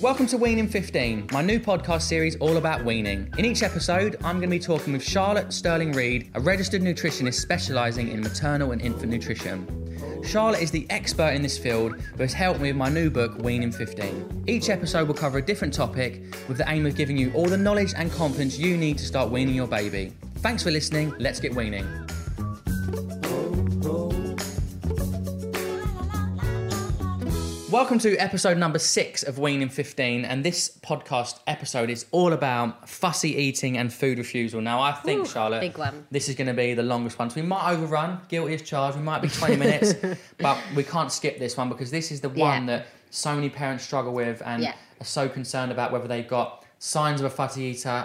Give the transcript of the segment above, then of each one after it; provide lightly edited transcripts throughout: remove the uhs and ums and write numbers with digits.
Welcome to Weaning 15, my new podcast series all about weaning. In each episode, I'm going to be talking with Charlotte Sterling-Reed, a registered nutritionist specialising in maternal and infant nutrition. Charlotte is the expert in this field who has helped me with my new book, Weaning 15. Each episode will cover a different topic with the aim of giving you all the knowledge and confidence you need to start weaning your baby. Thanks for listening, let's get weaning. Welcome to episode number 6 of Weaning 15, and this podcast episode is all about fussy eating and food refusal. Now, I think, Charlotte, big one. This is going to be the longest one. So we might overrun, guilty as charged, we might be 20 minutes, but we can't skip this one because this is the one that so many parents struggle with and are so concerned about whether they've got signs of a fussy eater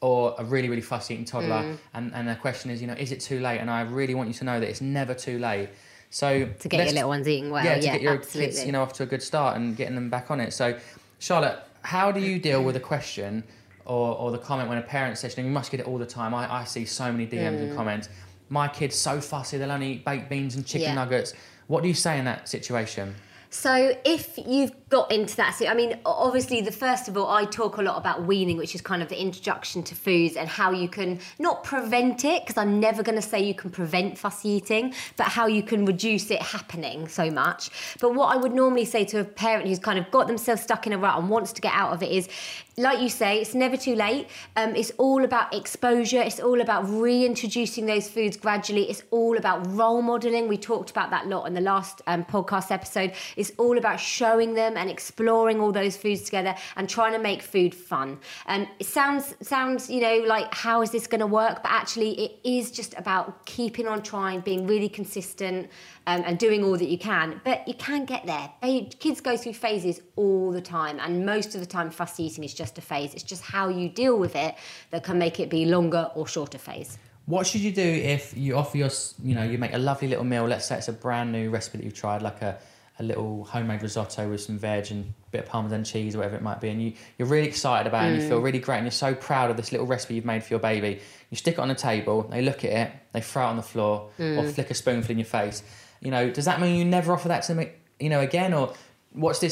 or a really, really fussy eating toddler. And the question is, you know, is it too late? And I really want you to know that it's never too late. So to get your little ones eating well, get your kids, you know, off to a good start and getting them back on it. So, Charlotte, how do you deal with a question or the comment when a parent says, "You must get it all the time"? I see so many DMs and comments. My kid's so fussy; they'll only eat baked beans and chicken nuggets. What do you say in that situation? So if you've got into that, I mean, obviously, first of all, I talk a lot about weaning, which is kind of the introduction to foods and how you can not prevent it, because I'm never going to say you can prevent fussy eating, but how you can reduce it happening so much. But what I would normally say to a parent who's kind of got themselves stuck in a rut and wants to get out of it is, like you say, it's never too late. It's all about exposure. It's all about reintroducing those foods gradually. It's all about role modelling. We talked about that a lot in the last podcast episode. It's all about showing them and exploring all those foods together and trying to make food fun. It sounds, you know, like, how is this going to work? But actually, it is just about keeping on trying, being really consistent and doing all that you can. But you can get there. Kids go through phases all the time. And most of the time, fussy eating is just a phase. It's just how you deal with it that can make it be longer or shorter phase. What should you do if you offer your, you know, you make a lovely little meal, let's say it's a brand new recipe that you've tried, like a little homemade risotto with some veg and a bit of parmesan cheese or whatever it might be, and you're really excited about it and you feel really great and you're so proud of this little recipe you've made for your baby. You stick it on a table, they look at it, they throw it on the floor or flick a spoonful in your face. You know, does that mean you never offer that to them, you know, again? Or what's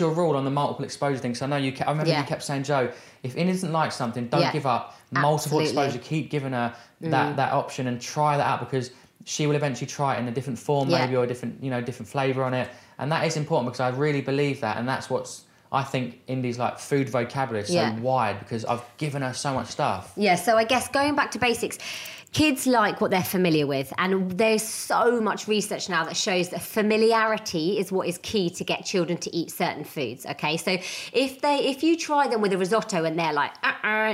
your rule on the multiple exposure thing? So I know I remember you kept saying, Joe, if Indy doesn't like something, don't give up. Multiple exposure, keep giving her that option and try that out, because she will eventually try it in a different form, maybe, or a different, you know, different flavour on it. And that is important, because I really believe that, and that's what's, I think, Indy's like food vocabulary so wide, because I've given her so much stuff. Yeah, so I guess going back to basics, kids like what they're familiar with, and there's so much research now that shows that familiarity is what is key to get children to eat certain foods, okay? So if you try them with a risotto and they're like,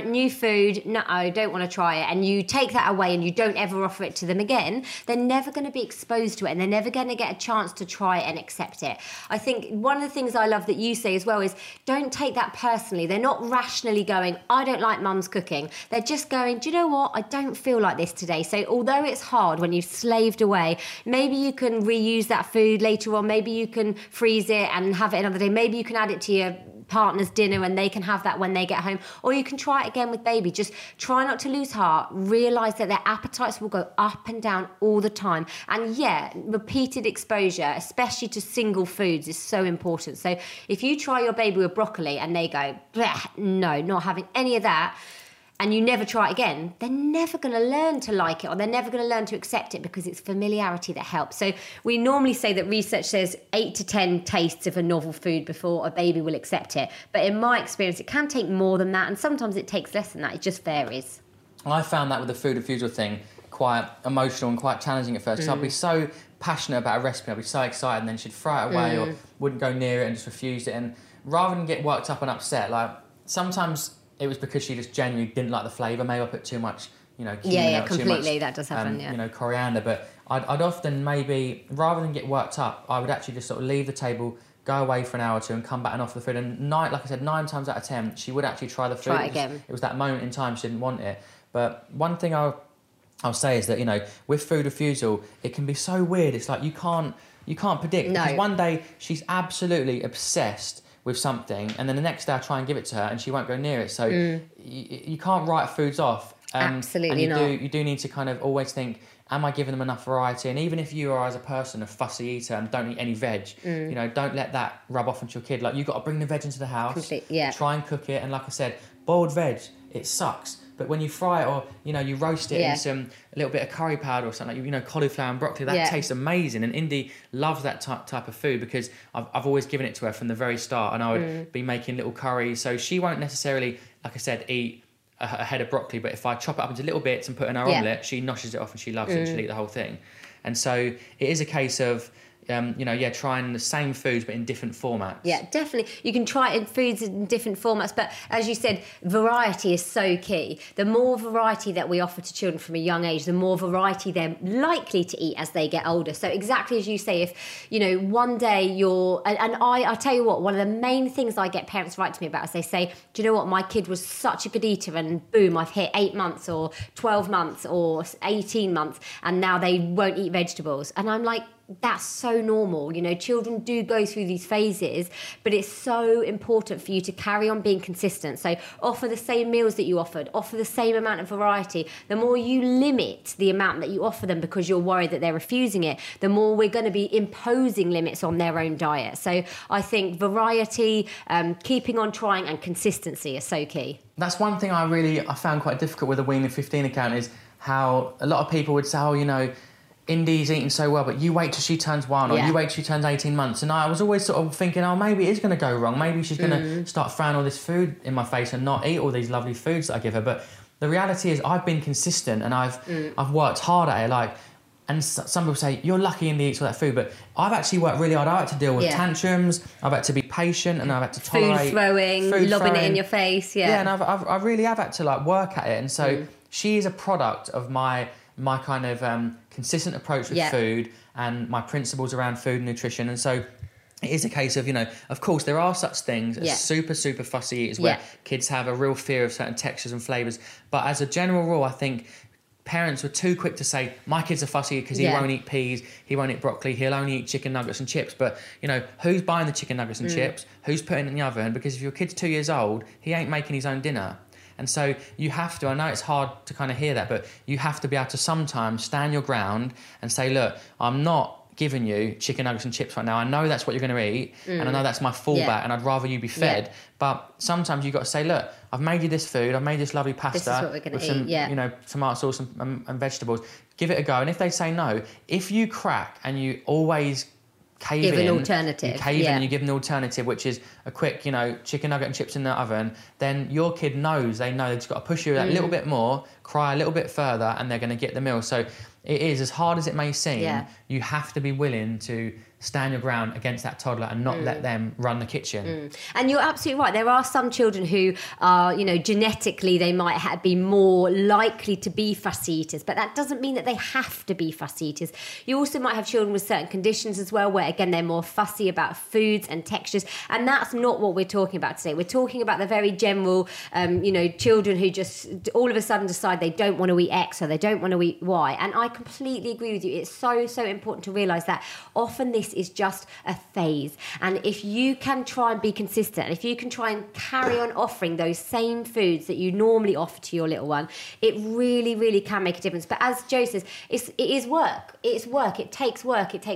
new food, no, don't want to try it, and you take that away and you don't ever offer it to them again, they're never going to be exposed to it and they're never going to get a chance to try it and accept it. I think one of the things I love that you say as well is don't take that personally. They're not rationally going, I don't like mum's cooking. They're just going, do you know what? I don't feel like this today. So although it's hard when you've slaved away, maybe you can reuse that food later on, maybe you can freeze it and have it another day, maybe you can add it to your partner's dinner and they can have that when they get home, or you can try it again with baby. Just try not to lose heart, realise that their appetites will go up and down all the time, and repeated exposure, especially to single foods, is so important. So if you try your baby with broccoli and they go, no, not having any of that, and you never try it again, they're never going to learn to like it, or they're never going to learn to accept it, because it's familiarity that helps. So we normally say that research says 8 to 10 tastes of a novel food before a baby will accept it. But in my experience, it can take more than that, and sometimes it takes less than that. It just varies. Well, I found that with the food refusal thing quite emotional and quite challenging at first. So I'd be so passionate about a recipe, I'd be so excited, and then she'd throw it away or wouldn't go near it and just refuse it. And rather than get worked up and upset, like sometimes it was because she just genuinely didn't like the flavour. Maybe I put too much, you know, cumin out, completely. That does happen. You know, coriander. But I'd often, maybe rather than get worked up, I would actually just sort of leave the table, go away for an hour or two, and come back and offer the food. And like I said, 9 times out of 10, she would actually try the food. Try it again. It was that moment in time she didn't want it. But one thing I'll say is that, you know, with food refusal, it can be so weird. It's like you can't predict, because one day she's absolutely obsessed with something, and then the next day I try and give it to her and she won't go near it. So you can't write foods off. Absolutely not. You do need to kind of always think, am I giving them enough variety? And even if you are as a person a fussy eater and don't eat any veg, you know, don't let that rub off onto your kid. Like, you've got to bring the veg into the house, try and cook it. And like I said, boiled veg, it sucks. But when you fry it or, you know, you roast it in some, a little bit of curry powder or something, like, you know, cauliflower and broccoli, that tastes amazing. And Indy loves that type of food because I've always given it to her from the very start, and I would be making little curries. So she won't necessarily, like I said, eat a head of broccoli, but if I chop it up into little bits and put in her omelette, she noshes it off and she loves it and she'll eat the whole thing. And so it is a case of, you know, trying the same foods but in different formats. Yeah, definitely. You can try it in foods in different formats, but as you said, variety is so key. The more variety that we offer to children from a young age, the more variety they're likely to eat as they get older. So exactly as you say, if, you know, one day you're... And I'll tell you what, one of the main things I get parents write to me about is they say, do you know what, my kid was such a good eater and boom, I've hit 8 months or 12 months or 18 months and now they won't eat vegetables. And I'm like, that's so normal. You know, children do go through these phases, but it's so important for you to carry on being consistent. So offer the same meals that you offered, offer the same amount of variety. The more you limit the amount that you offer them because you're worried that they're refusing it, the more we're going to be imposing limits on their own diet. So I think variety, keeping on trying, and consistency are so key. That's one thing I found quite difficult with the Weaning 15 account, is how a lot of people would say, oh, you know, Indy's eating so well, but you wait till she turns 1 or you wait till she turns 18 months. And I was always sort of thinking, oh, maybe it is going to go wrong. Maybe she's going to start throwing all this food in my face and not eat all these lovely foods that I give her. But the reality is I've been consistent and I've worked hard at it. Like, and some people say, you're lucky Indy eats all that food, but I've actually worked really hard. I've had to deal with tantrums, I've had to be patient, and I've had to tolerate... Food throwing, lobbing it in your face, Yeah, and I really have had to, like, work at it. And so she is a product of my kind of consistent approach with food and my principles around food and nutrition. And so it is a case of, you know, of course there are such things as super, super fussy eaters where kids have a real fear of certain textures and flavours. But as a general rule, I think parents were too quick to say, my kid's a fussy because he won't eat peas, he won't eat broccoli, he'll only eat chicken nuggets and chips. But, you know, who's buying the chicken nuggets and chips? Who's putting it in the oven? Because if your kid's 2 years old, he ain't making his own dinner. And so you have to, I know it's hard to kind of hear that, but you have to be able to sometimes stand your ground and say, look, I'm not giving you chicken nuggets and chips right now. I know that's what you're going to eat, and I know that's my fallback, and I'd rather you be fed. But sometimes you've got to say, look, I've made you this food, I've made this lovely pasta with some, you know, tomato sauce and vegetables. Give it a go. And if they say no, if you crack and you always... Give an alternative, you give an alternative, which is a quick, you know, chicken nugget and chips in the oven, then your kid knows, they know they've just got to push you that little bit more, cry a little bit further, and they're going to get the meal. So it is, as hard as it may seem, you have to be willing to stand your ground against that toddler and not let them run the kitchen. And you're absolutely right. There are some children who are, you know, genetically they might be more likely to be fussy eaters, but that doesn't mean that they have to be fussy eaters. You also might have children with certain conditions as well, where again they're more fussy about foods and textures, and that's not what we're talking about today. We're talking about the very general, you know, children who just all of a sudden decide they don't want to eat X or they don't want to eat Y. And I completely agree with you. It's so, so important to realise that often this is just a phase, and if you can try and be consistent, if you can try and carry on offering those same foods that you normally offer to your little one, it really, really can make a difference. But as Joe says, it is work. It's work, it takes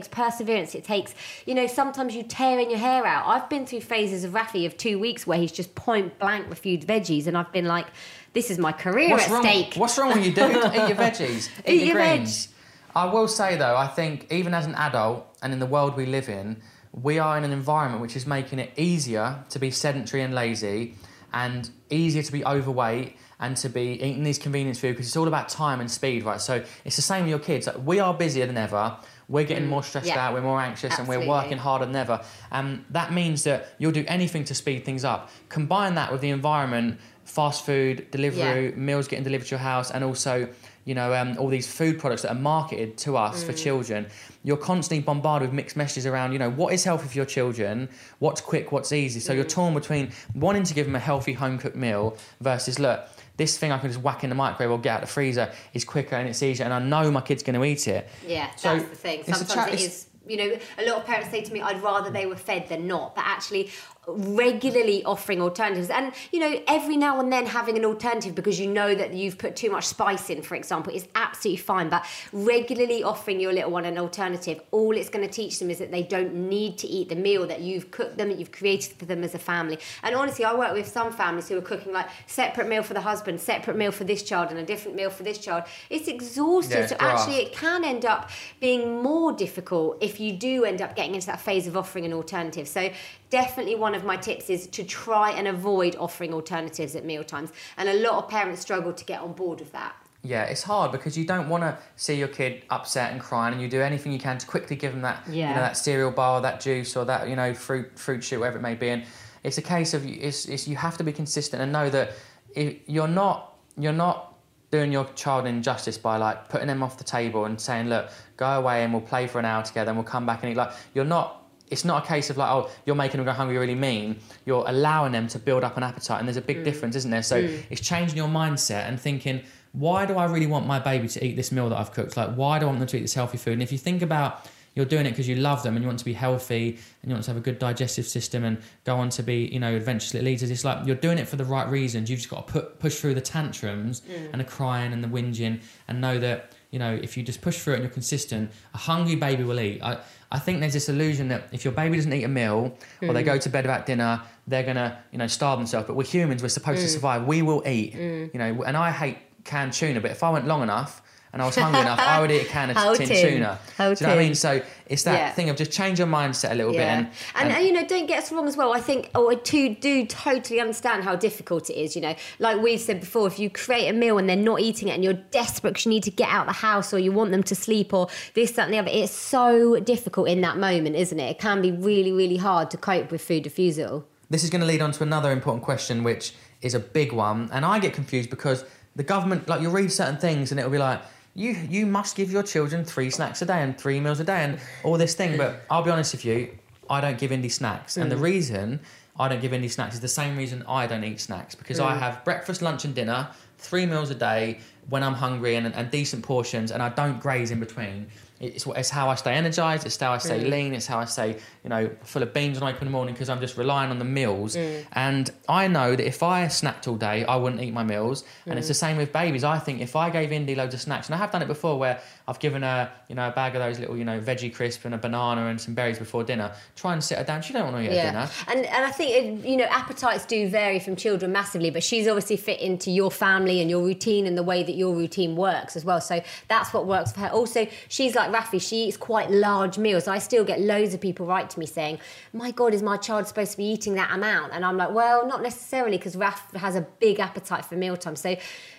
perseverance, it takes, you know, sometimes you tearing your hair out. I've been through phases of Rafi of 2 weeks where he's just point blank refused veggies, and I've been like, this is my career at stake. What's wrong with you, dude? Eat your veggies. Eat your greens. I will say, though, I think even as an adult and in the world we live in, we are in an environment which is making it easier to be sedentary and lazy, and easier to be overweight and to be eating these convenience foods, because it's all about time and speed, right? So it's the same with your kids. Like, we are busier than ever. We're getting more stressed out, we're more anxious, and we're working harder than ever. And that means that you'll do anything to speed things up. Combine that with the environment, fast food, delivery, meals getting delivered to your house, and also, you know, all these food products that are marketed to us for children. You're constantly bombarded with mixed messages around, you know, what is healthy for your children, what's quick, what's easy. So you're torn between wanting to give them a healthy home-cooked meal versus, look, this thing I can just whack in the microwave or get out of the freezer is quicker and it's easier, and I know my kid's going to eat it. Yeah, so that's the thing. Sometimes it is You know, a lot of parents say to me, I'd rather they were fed than not, but actually regularly offering alternatives and, you know, every now and then having an alternative because you know that you've put too much spice in, for example, is absolutely fine, but regularly offering your little one an alternative, all it's going to teach them is that they don't need to eat the meal that you've cooked them, that you've created for them as a family. And honestly, I work with some families who are cooking like separate meal for the husband, separate meal for this child and a different meal for this child. It's exhausting. Yeah, so actually it can end up being more difficult if you do end up getting into that phase of offering an alternative. So definitely one of my tips is to try and avoid offering alternatives at meal times, and a lot of parents struggle to get on board with that. Yeah, it's hard because you don't want to see your kid upset and crying, and you do anything you can to quickly give them that, you know, that cereal bar, that juice, or that, you know, fruit shoot, whatever it may be. And it's a case of you have to be consistent and know that if you're not doing your child injustice by like putting them off the table and saying, look, go away and we'll play for an hour together and we'll come back and eat. Like, you're not, it's not a case of like, oh, you're making them go hungry, you're really mean. You're allowing them to build up an appetite, and there's a big difference, isn't there? So it's changing your mindset and thinking, why do I really want my baby to eat this meal that I've cooked? Like, why do I want them to eat this healthy food? And if you think about, you're doing it because you love them and you want to be healthy and you want to have a good digestive system and go on to be, you know, adventurous leaders. It's like you're doing it for the right reasons. You've just got to push through the tantrums and the crying and the whinging, and know that, you know, if you just push through it and you're consistent, a hungry baby will eat. I think there's this illusion that if your baby doesn't eat a meal or they go to bed without dinner, they're going to, you know, starve themselves. But we're humans. We're supposed to survive. We will eat, you know, and I hate canned tuna, but if I went long enough and I was hungry enough, I would eat a can of tin tuna. Do you know what I mean? So it's that thing of just change your mindset a little bit. And, you know, don't get us wrong as well. I think, I do totally understand how difficult it is, you know. Like we've said before, if you create a meal and they're not eating it and you're desperate because you need to get out of the house or you want them to sleep or this, that and the other, it's so difficult in that moment, isn't it? It can be really, really hard to cope with food refusal. This is going to lead on to another important question, which is a big one. And I get confused because the government, like, you'll read certain things and it'll be like, You must give your children 3 snacks a day and 3 meals a day and all this thing. But I'll be honest with you, I don't give Indy snacks. And the reason I don't give Indy snacks is the same reason I don't eat snacks, because I have breakfast, lunch and dinner, 3 meals a day when I'm hungry and decent portions, and I don't graze in between. It's how I stay energised, it's how I stay lean, it's how I stay, you know, full of beans when I wake up in the morning, because I'm just relying on the meals. And I know that if I snacked all day, I wouldn't eat my meals. And it's the same with babies. I think if I gave Indy loads of snacks, and I have done it before where I've given her, you know, a bag of those little, you know, veggie crisps and a banana and some berries before dinner, try and sit her down. She don't want to eat her dinner. And I think, you know, appetites do vary from children massively, but she's obviously fit into your family and your routine and the way that your routine works as well. So that's what works for her. Also, she's like Rafi, she eats quite large meals. I still get loads of people write to me saying, my God, is my child supposed to be eating that amount? And I'm like, well, not necessarily, because Raf has a big appetite for mealtime. So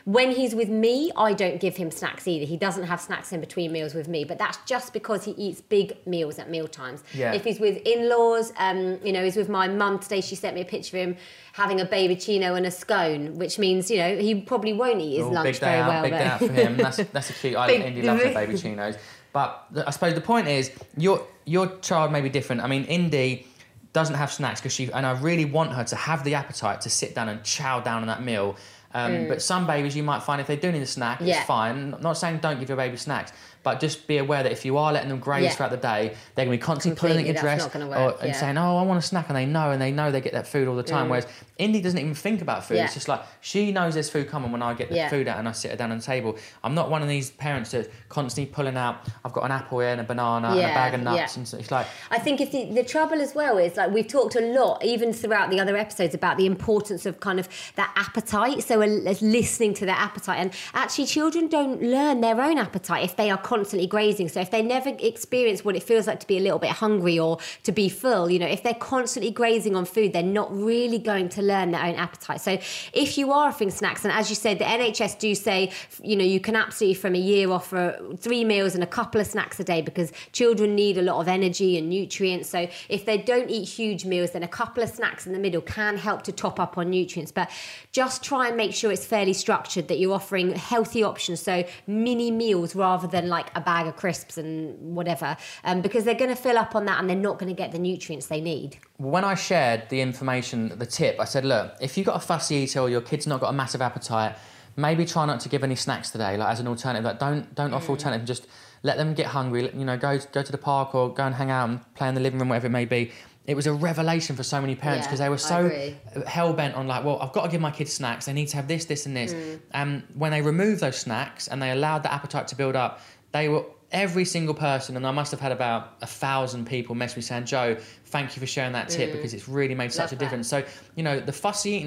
when he's with me, I don't give him snacks either. He doesn't have snacks in between meals with me, but that's just because he eats big meals at mealtimes. Yeah. If he's with in-laws, you know, he's with my mum today, she sent me a picture of him having a baby chino and a scone, which means, you know, he probably won't eat his lunch very well. Big day out for him. That's a cute, I Indy loves her baby chinos. But I suppose the point is, your child may be different. I mean, Indy doesn't have snacks because and I really want her to have the appetite to sit down and chow down on that meal. But some babies you might find, if they do need a snack, it's fine. I'm not saying don't give your baby snacks, but just be aware that if you are letting them graze throughout the day, they're going to be constantly pulling at your dress and saying, oh, I want a snack, and they know they get that food all the time, whereas Indy doesn't even think about food. It's just like, she knows there's food coming when I get the food out and I sit her down on the table. I'm not one of these parents that's constantly pulling out, I've got an apple here and a banana and a bag of nuts. And so it's like, I think if the trouble as well is, like, we've talked a lot, even throughout the other episodes, about the importance of kind of that appetite, so listening to their appetite. And actually, children don't learn their own appetite if they are constantly grazing. So if they never experience what it feels like to be a little bit hungry or to be full, you know, if they're constantly grazing on food, they're not really going to learn their own appetite. So if you are offering snacks, and as you said, the NHS do say, you know, you can absolutely from a year offer 3 meals and a couple of snacks a day, because children need a lot of energy and nutrients. So if they don't eat huge meals, then a couple of snacks in the middle can help to top up on nutrients. But just try and make sure it's fairly structured, that you're offering healthy options, so mini meals rather than like a bag of crisps and whatever, because they're going to fill up on that and they're not going to get the nutrients they need. When I shared the information, the tip, I said, look, if you've got a fussy eater or your kid's not got a massive appetite, maybe try not to give any snacks today, like as an alternative. Like don't offer alternative. Just let them get hungry. You know, go to the park or go and hang out and play in the living room, whatever it may be. It was a revelation for so many parents because they were so hell-bent on like, well, I've got to give my kids snacks. They need to have this, this and this. And when they removed those snacks and they allowed the appetite to build up, they were, every single person, and I must have had about 1,000 people message me saying, Joe, thank you for sharing that tip because it's really made such a difference. So, you know, the fussy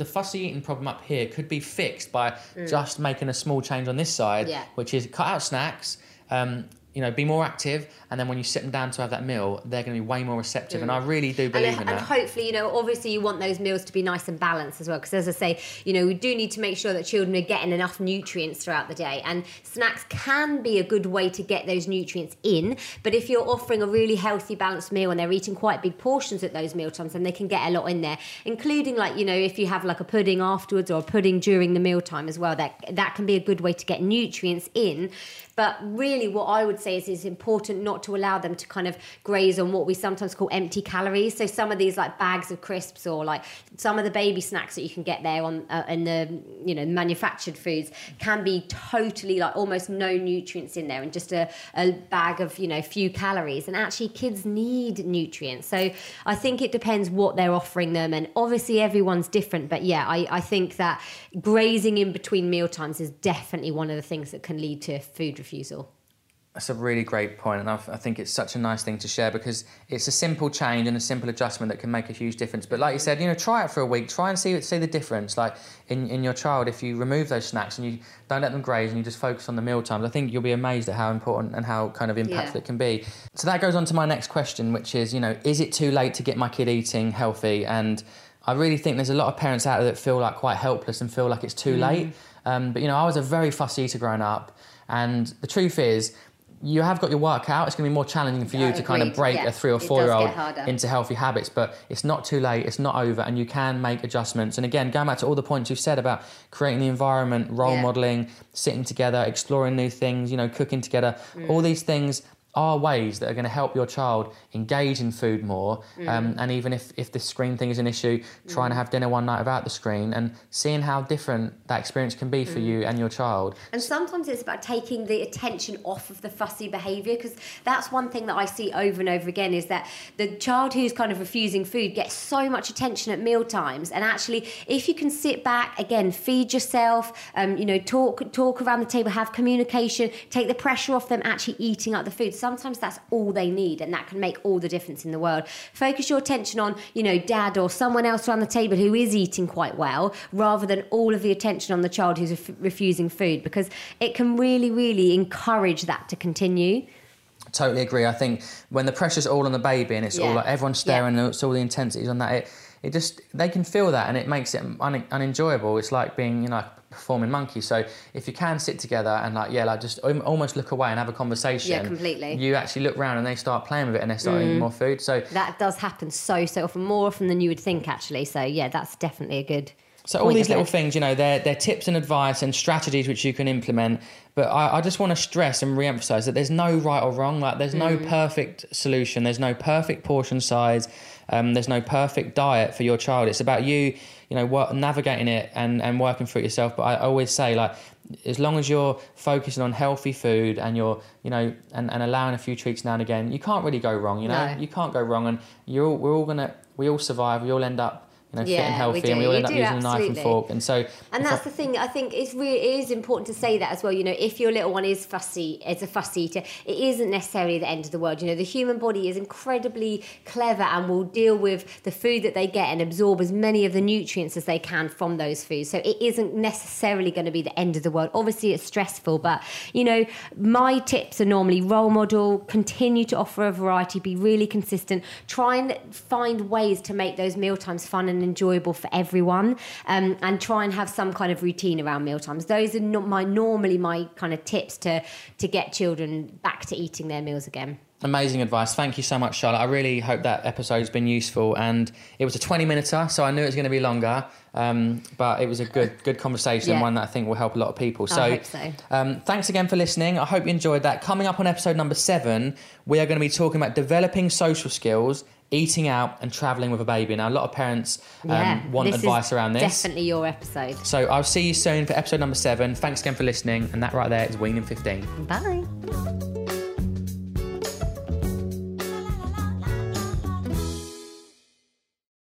eating problem up here could be fixed by just making a small change on this side, which is cut out snacks, you know, be more active, and then when you sit them down to have that meal, they're going to be way more receptive. And I really do believe in that. And hopefully, you know, obviously you want those meals to be nice and balanced as well, because as I say, you know, we do need to make sure that children are getting enough nutrients throughout the day, and snacks can be a good way to get those nutrients in. But if you're offering a really healthy, balanced meal and they're eating quite big portions at those meal times, then they can get a lot in there, including, like, you know, if you have like a pudding afterwards or a pudding during the meal time as well, that can be a good way to get nutrients in. But really what I would say is it's important not to allow them to kind of graze on what we sometimes call empty calories. So some of these like bags of crisps or like some of the baby snacks that you can get there on in the, you know, manufactured foods can be totally like almost no nutrients in there and just a bag of, you know, few calories. And actually kids need nutrients. So I think it depends what they're offering them, and obviously everyone's different. But yeah, I think that grazing in between meal times is definitely one of the things that can lead to food refusal. That's a really great point, and I think it's such a nice thing to share because it's a simple change and a simple adjustment that can make a huge difference. But like you said, you know, try it for a week, try and see the difference. Like in your child, if you remove those snacks and you don't let them graze and you just focus on the meal times, I think you'll be amazed at how important and how kind of impactful it can be. So that goes on to my next question, which is, you know, is it too late to get my kid eating healthy? And I really think there's a lot of parents out there that feel like quite helpless and feel like it's too late. But you know, I was a very fussy eater growing up, and the truth is, you have got your work out. It's going to be more challenging for you to kind of break a 3 or 4-year-old into healthy habits, but it's not too late. It's not over, and you can make adjustments. And again, going back to all the points you've said about creating the environment, role modelling, sitting together, exploring new things, you know, cooking together, all these things are ways that are going to help your child engage in food more. And even if the screen thing is an issue, trying to have dinner one night without the screen and seeing how different that experience can be for you and your child. And sometimes it's about taking the attention off of the fussy behaviour, because that's one thing that I see over and over again is that the child who's kind of refusing food gets so much attention at meal times. And actually, if you can sit back, again, feed yourself, you know, talk around the table, have communication, take the pressure off them actually eating up the food. Sometimes that's all they need, and that can make all the difference in the world. Focus your attention on, you know, dad or someone else around the table who is eating quite well, rather than all of the attention on the child who's refusing food, because it can really, really encourage that to continue. Totally agree. I think when the pressure's all on the baby and it's all like everyone's staring and it's all the intensities on that, it just, they can feel that and it makes it unenjoyable. It's like being, you know, performing monkey. So if you can sit together and like just almost look away and have a conversation, completely, you actually look around and they start playing with it and they start eating more food. So that does happen so often, more often than you would think actually. So yeah, that's definitely a good so all these little things, you know, they're tips and advice and strategies which you can implement. But I just want to stress and re-emphasise that there's no right or wrong. Like there's no perfect solution. There's no perfect portion size. There's no perfect diet for your child. It's about you know, navigating it and working through it yourself. But I always say, like, as long as you're focusing on healthy food and you're, you know, and allowing a few treats now and again, you can't really go wrong, you know? No. You can't go wrong. And we all survive. We all end up, you know, fit and healthy, and we all end up using a knife and fork. And so, and that's the thing. I think it is important to say that as well. You know, if your little one is a fussy eater, it isn't necessarily the end of the world. You know, the human body is incredibly clever and will deal with the food that they get and absorb as many of the nutrients as they can from those foods. So it isn't necessarily going to be the end of the world. Obviously, it's stressful, but you know, my tips are normally role model, continue to offer a variety, be really consistent, try and find ways to make those mealtimes fun and enjoyable for everyone, and try and have some kind of routine around mealtimes. Those are normally my kind of tips to get children back to eating their meals again. Amazing advice. Thank you so much, Charlotte. I really hope that episode has been useful, and it was a 20-minuter, so I knew it was going to be longer, but it was a good conversation, and one that I think will help a lot of people. So, I hope so. Thanks again for listening. I hope you enjoyed that. Coming up on episode number 7, we are going to be talking about developing social skills eating out and travelling with a baby. Now, a lot of parents want advice around this. Definitely your episode. So I'll see you soon for episode number 7. Thanks again for listening. And that right there is Weaning 15. Bye.